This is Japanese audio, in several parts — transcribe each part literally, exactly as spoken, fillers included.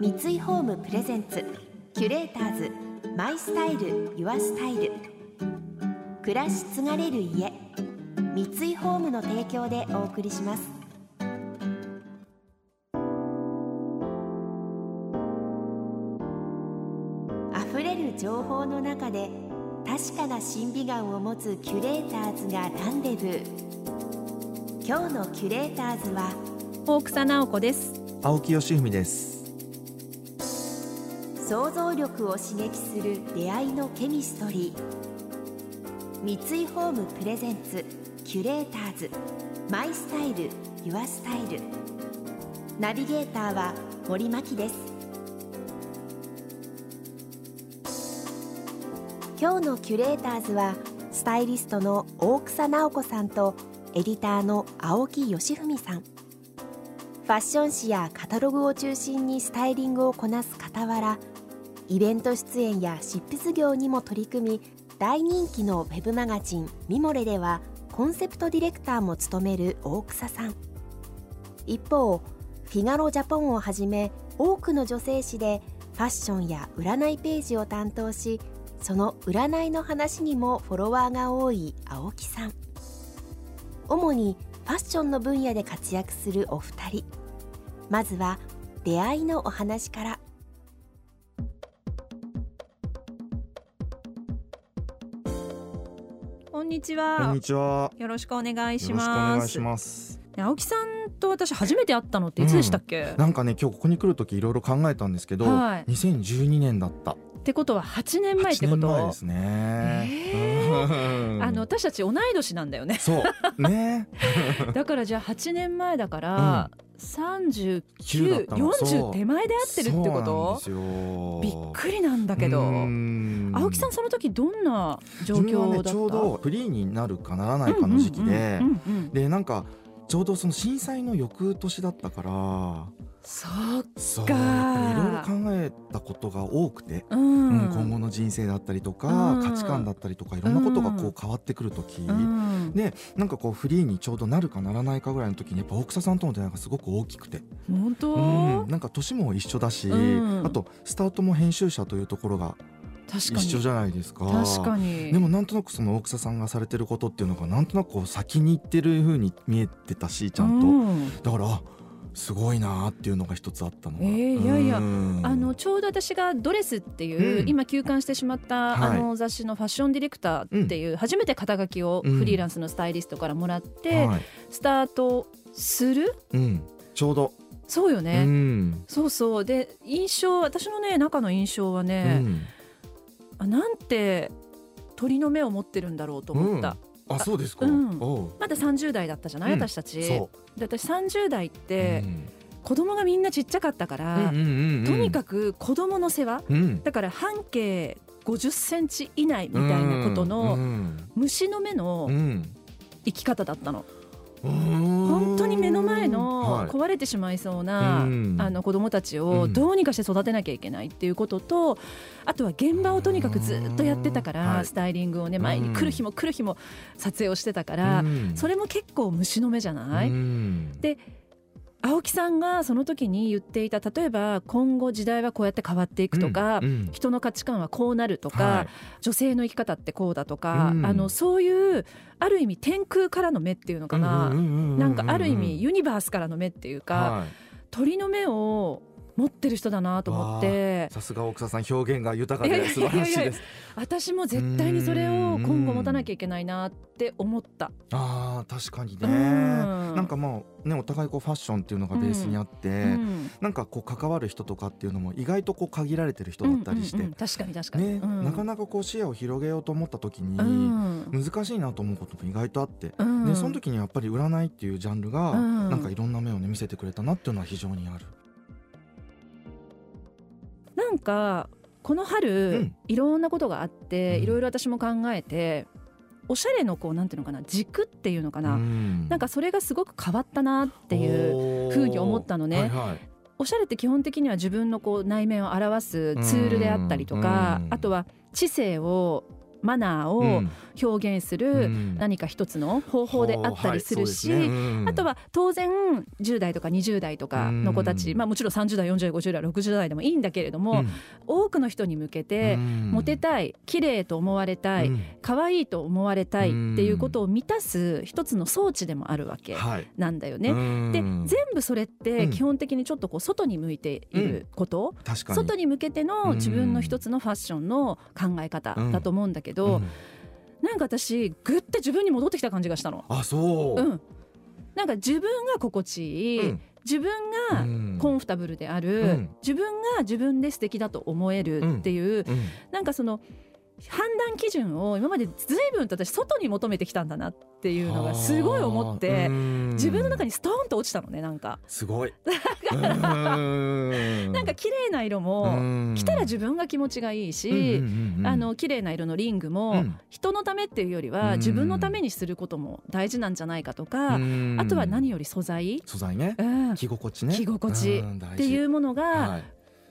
三井ホームプレゼンツキュレーターズマイスタイルユアスタイル暮らし継がれる家、三井ホームの提供でお送りします。あふれる情報の中で確かな審美眼を持つキュレーターズがランデブー。今日のキュレーターズは大草直子です。青木義文です。想像力を刺激する出会いのケミストリー。三井ホームプレゼンツキュレーターズマイスタイルユアスタイル。ナビゲーターは森牧です。今日のキュレーターズはスタイリストの大草直子さんとエディターの青木義文さん。ファッション誌やカタログを中心にスタイリングをこなす傍ら、イベント出演や執筆業にも取り組み、大人気のウェブマガジンミモレではコンセプトディレクターも務める大草さん。一方、フィガロジャポンをはじめ多くの女性誌でファッションや占いページを担当し、その占いの話にもフォロワーが多い青木さん。主にファッションの分野で活躍するお二人。まずは出会いのお話から。こんにちは。こんにちは。よろしくお願いします。よろしくお願いします。青木さんと私初めて会ったのっていつでしたっけ？うん、なんかね、今日ここに来るときいろいろ考えたんですけど、はい、にせんじゅうにねんだった。ってことははちねんまえってこと？はちねんまえですね、えーうん、あの私たち同い年なんだよね。そうねだからじゃあはちねんまえだから、うん、さんじゅうきゅう、よんじゅう手前で会ってるってこと？そうなんですよ。びっくりなんだけど、青木さんその時どんな状況だった？自分はね、ちょうどフリーになるかならないかの時期で、でなんかちょうどその震災の翌年だったから、そうか、そういろいろ考えたことが多くて、うんうん、今後の人生だったりとか、うん、価値観だったりとかいろんなことがこう変わってくるとき、うん、でなんかこうフリーにちょうどなるかならないかぐらいの時にやっぱ大草さんとの出会いがすごく大きくて、本当、うん、なんか年も一緒だし、うん、あとスタートも編集者というところが確かに一緒じゃないですか。確かに。でもなんとなくその大草さんがされてることっていうのがなんとなくこう先に行ってる風に見えてたし、ちゃんと、うん、だからすごいなっていうのが一つあったのが、えー、いやいや、あのちょうど私がドレスっていう、うん、今休刊してしまった、はい、あの雑誌のファッションディレクターっていう、うん、初めて肩書きをフリーランスのスタイリストからもらって、うん、スタートする、うん、ちょうどそうよね、うん、そうそう。で印象、私のね中の印象はね、うん、あ、なんて鳥の目を持ってるんだろうと思った、うん、あ、そうですか、うん、まださんじゅう代だったじゃない、うん、私たち。そうで、私さんじゅう代って、うん、子供がみんなちっちゃかったから、うんうんうんうん、とにかく子供の世話、うん、だから半径ごじゅっセンチ以内みたいなことの、うんうん、虫の目の生き方だったの、うん、本当に目の前の壊れてしまいそうな、うん、あの子供たちをどうにかして育てなきゃいけないっていうことと、あとは現場をとにかくずっとやってたから、はい、スタイリングをね、前に来る日も来る日も撮影をしてたから、うん、それも結構虫の目じゃない、うん、で青木さんがその時に言っていた、例えば今後時代はこうやって変わっていくとか、うんうん、人の価値観はこうなるとか、はい、女性の生き方ってこうだとか、うん、あのそういうある意味天空からの目っていうのかな、なんかある意味ユニバースからの目っていうか、はい、鳥の目を持ってる人だなと思って。さすが大草さん、表現が豊かで素晴らしいです。いやいやいや、私も絶対にそれを今後持たなきゃいけないなって思った。あ、確かにね、うん、なんかまあね、お互いこうファッションっていうのがベースにあって、うんうん、なんかこう関わる人とかっていうのも意外とこう限られてる人だったりして、うんうんうん、確かに確かに、ね、うん、なかなかこう視野を広げようと思った時に難しいなと思うことも意外とあって、うん、でその時にやっぱり占いっていうジャンルがなんかいろんな目をね見せてくれたなっていうのは非常にある。なんかこの春、うん、いろんなことがあって、うん、いろいろ私も考えて、おしゃれのこうなんていうのかな、軸っていうのかな、うん、なんかそれがすごく変わったなっていう風に思ったのね、はいはい、おしゃれって基本的には自分のこう内面を表すツールであったりとか、うん、あとは知性をマナーを表現する何か一つの方法であったりするし、あとは当然じゅう代とかにじゅう代とかの子たち、まあもちろんさんじゅう代よんじゅう代ごじゅう代ろくじゅう代でもいいんだけれども、多くの人に向けてモテたい、綺麗と思われたい、可愛いと思われたいっていうことを満たす一つの装置でもあるわけなんだよね。で全部それって基本的にちょっとこう外に向いていること、外に向けての自分の一つのファッションの考え方だと思うんだけど、なんか私グッて自分に戻ってきた感じがしたの。あ、そう、うん、なんか自分が心地いい、うん、自分がコンフォータブルである、うん、自分が自分で素敵だと思えるっていう、うんうん、なんかその判断基準を今まで随分と私外に求めてきたんだなっていうのがすごい思って、自分の中にストーンと落ちたのね。なんかすごいなんか綺麗な色も着たら自分が気持ちがいいし、あの綺麗な色のリングも人のためっていうよりは自分のためにすることも大事なんじゃないかとか、あとは何より素材素材ね、うん、着心地ね、着心地っていうものが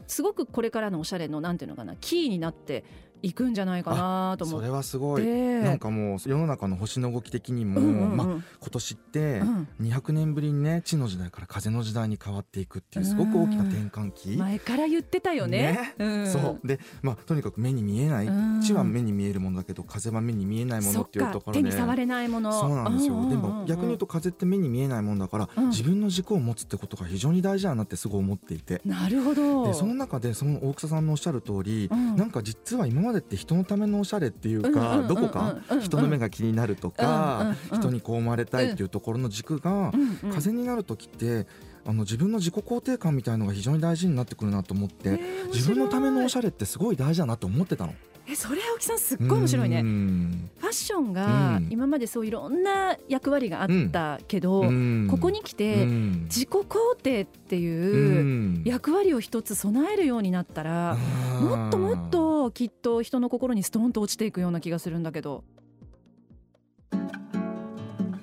すごくこれからのおしゃれのなんていうのかな、キーになって行くんじゃないかなと思って。それはすごい、なんかもう世の中の星の動き的にも、うんうんうん、まあ、今年ってにひゃくねんぶりにね、地の時代から風の時代に変わっていくっていうすごく大きな転換期、うん、前から言ってたよ ね, ね、うん、そうで、まあ、とにかく目に見えない、うん、地は目に見えるものだけど風は目に見えないものっていうところで、手に触れないもの、そうなんですよ、うんうんうんうん、でも逆に言うと風って目に見えないものだから、うん、自分の軸を持つってことが非常に大事だなってすごい思っていて。なるほど。でその中でその大草さんのおっしゃる通り、うん、なんか実は今までって人のためのおしゃれっていうか、どこか人の目が気になるとか、人にこう思われたいっていうところの軸が風になる時って、あの自分の自己肯定感みたいのが非常に大事になってくるなと思って、自分のためのおしゃれってすごい大事だなと思ってたの。えそれ青木さんすっごい面白いね。ファッションが今までそういろんな役割があったけど、うん、ここに来て自己肯定っていう役割を一つ備えるようになったら、もっともっときっと人の心にストーンと落ちていくような気がするんだけど。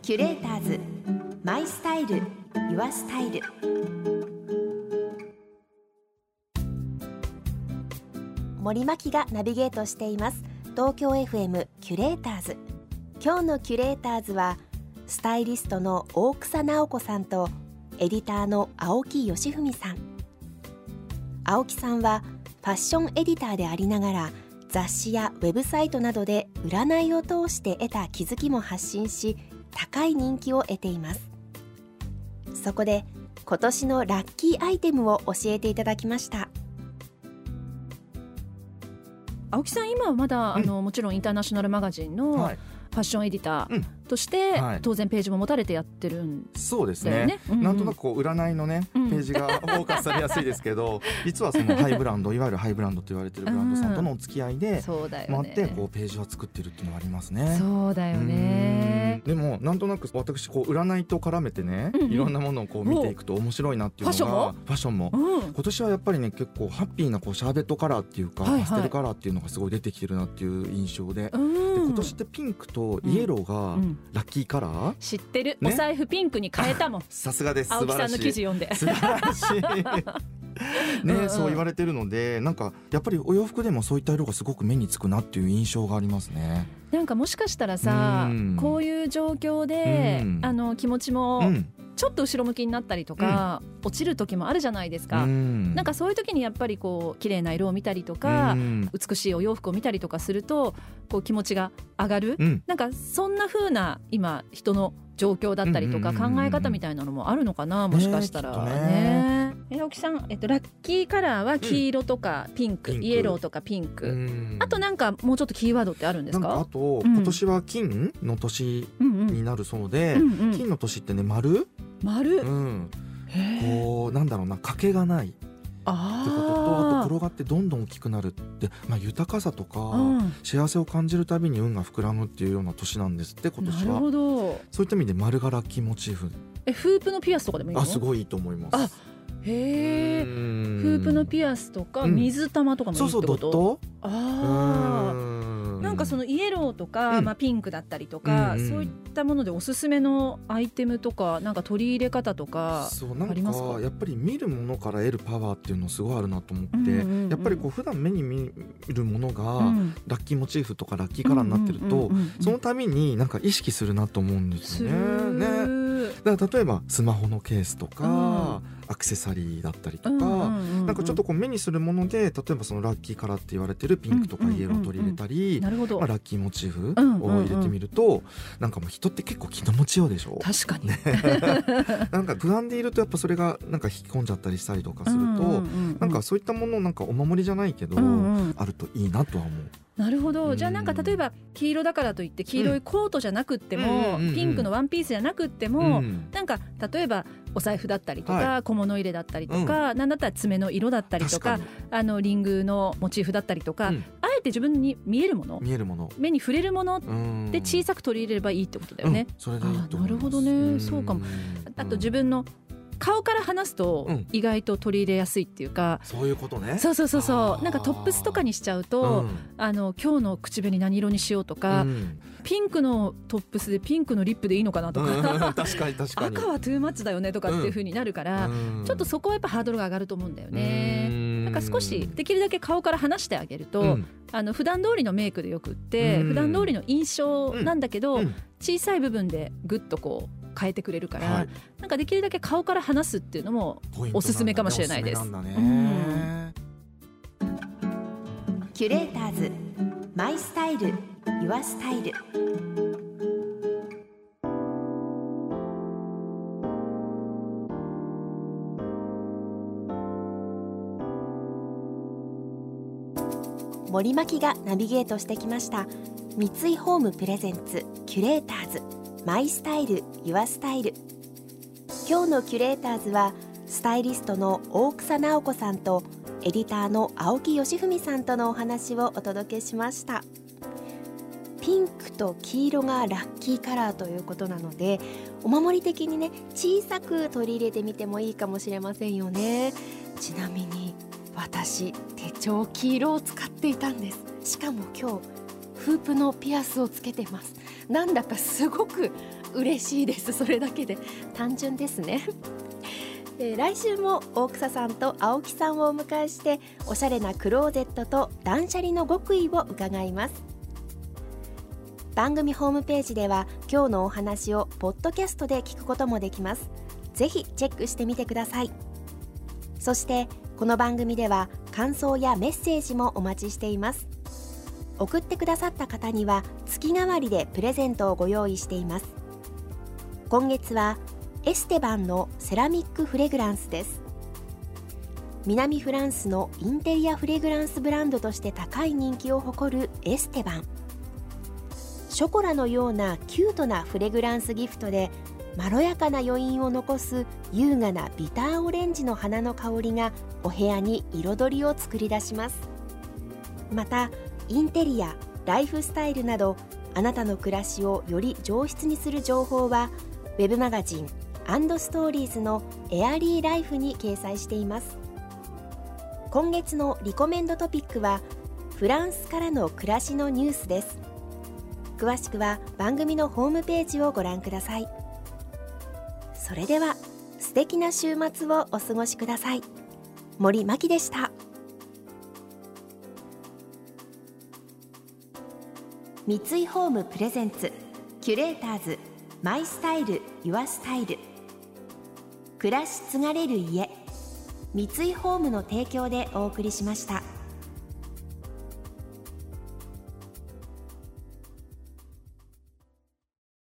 キュレーターズマイスタイルユアスタイル、森牧がナビゲートしています。東京 エフエム キュレーターズ。今日のキュレーターズはスタイリストの大草直子さんとエディターの青木義文さん。青木さんはファッションエディターでありながら、雑誌やウェブサイトなどで占いを通して得た気づきも発信し、高い人気を得ています。そこで今年のラッキーアイテムを教えていただきました。青木さん今はまだ、うん、あのもちろんインターナショナルマガジンの、はい、ファッションエディターとして、うんはい、当然ページも持たれてやってるんだよね。そうですね、うんうん、なんとなくこう占いのねページがフォーカスされやすいですけど、うん、実はそのハイブランド、いわゆるハイブランドと言われてるブランドさんとのお付き合いで回ってこうページは作ってるっていうのはありますね。そうだよね。でもなんとなく私こう占いと絡めてね、うんうん、いろんなものをこう見ていくと面白いなっていうのが、ファッションも、うん、今年はやっぱりね結構ハッピーなこうシャーベットカラーっていうか、はいはい、パステルカラーっていうのがすごい出てきてるなっていう印象で、うん、で今年ってピンクとイエローがラッキーカラー、うん、知ってる、ね、お財布ピンクに変えたもん。さすがです。青木さんの記事読んで素晴らしい、ね、うんうん、そう言われてるので、なんかやっぱりお洋服でもそういった色がすごく目につくなっていう印象がありますね。なんかもしかしたらさ、うん、こういう状況で、うん、あの気持ちも、うんちょっと後ろ向きになったりとか、うん、落ちる時もあるじゃないですか、うん、なんかそういう時にやっぱりこう綺麗な色を見たりとか、うん、美しいお洋服を見たりとかするとこう気持ちが上がる、うん、なんかそんな風な今人の状況だったりとか考え方みたいなのもあるのかな、うんうんうん、もしかしたらね。青木さん、えっと、ラッキーカラーは黄色とかピンク、うん、イエローとかピンク、うん、あとなんかもうちょっとキーワードってあるんです か, なんかあと、うん、今年は金の年になるそうで、うんうん、金の年ってね丸丸、うん、こうなんだろうな、欠けがないってことと、 あ, あと転がってどんどん大きくなるって、まあ、豊かさとか、うん、幸せを感じるたびに運が膨らむっていうような年なんですって今年は。なるほど。そういった意味で丸がラッキーモチーフ。えフープのピアスとかでもいいの？あすごいいいと思います。あへー、フープのピアスとか水玉とかもいいってこと？うん、そうそうドット。ああ。なんかそのイエローとか、うんまあ、ピンクだったりとか、うん、そういったものでおすすめのアイテムとかなんか取り入れ方とかありますか？そうなんかやっぱり見るものから得るパワーっていうのすごいあるなと思って、うんうんうん、やっぱりこう普段目に見るものが、うん、ラッキーモチーフとかラッキーカラーになってるとそのためになんか意識するなと思うんですよね。ねだから例えばスマホのケースとかアクセサリーだったりとか、なんかちょっとこう目にするもので例えばそのラッキーカラーって言われてるピンクとかイエローを取り入れたり、まあラッキーモチーフを入れてみると、なんかもう人って結構気の持ちようでしょ。確かになんか不安でいるとやっぱそれがなんか引き込んじゃったりしたりとかすると、なんかそういったものなんかお守りじゃないけどあるといいなとは思う。なるほど。じゃあなんか例えば黄色だからといって黄色いコートじゃなくっても、うん、ピンクのワンピースじゃなくっても、うん、なんか例えばお財布だったりとか小物入れだったりとか、うん、なんだったら爪の色だったりとかあのリングのモチーフだったりとか、うん、あえて自分に見えるもの、見えるもの、目に触れるもので小さく取り入れればいいってことだよね、うん、それでいいと思います。あ、なるほどね。そうかも。あと自分の顔から話すと意外と取り入れやすいっていうか、うん、そういうことね。そうそうそうそう。なんかトップスとかにしちゃうと、うん、あの今日の口紅何色にしようとか、うん、ピンクのトップスでピンクのリップでいいのかなとか、うん、確かに確かに赤はトゥーマッチだよねとかっていう風になるから、うん、ちょっとそこはやっぱハードルが上がると思うんだよね、うん、なんか少しできるだけ顔から話してあげると、うん、あの普段通りのメイクでよくって、うん、普段通りの印象なんだけど、うんうん、小さい部分でグッとこう変えてくれるから、はい、なんかできるだけ顔から話すっていうのもおすすめかもしれないです。ポイントなんだね、おすすめなんだね、うん、キュレーターズマイスタイルユアスタイル。森牧がナビゲートしてきました。三井ホームプレゼンツキュレーターズマイスタイルユアスタイル。今日のキュレーターズはスタイリストの大草直子さんとエディターの青木義文さんとのお話をお届けしました。ピンクと黄色がラッキーカラーということなのでお守り的にね小さく取り入れてみてもいいかもしれませんよね。ちなみに私手帳黄色を使っていたんです。しかも今日フープのピアスをつけてます。なんだかすごく嬉しいです。それだけで単純ですねえ来週も大草さんと青木さんをお迎えしておしゃれなクローゼットと断捨離の極意を伺います。番組ホームページでは今日のお話をポッドキャストで聞くこともできます。ぜひチェックしてみてください。そしてこの番組では感想やメッセージもお待ちしています。送ってくださった方には月替わりでプレゼントをご用意しています。今月はエステバンのセラミックフレグランスです。南フランスのインテリアフレグランスブランドとして高い人気を誇るエステバン。ショコラのようなキュートなフレグランスギフトでまろやかな余韻を残す優雅なビターオレンジの花の香りがお部屋に彩りを作り出します。またインテリア、ライフスタイルなどあなたの暮らしをより上質にする情報はウェブマガジン&ストーリーズのエアリーライフに掲載しています。今月のリコメンドトピックはフランスからの暮らしのニュースです。詳しくは番組のホームページをご覧ください。それでは素敵な週末をお過ごしください。森牧でした。三井ホームプレゼンツキュレーターズマイスタイルユアスタイル。暮らし継がれる家、三井ホームの提供でお送りしました。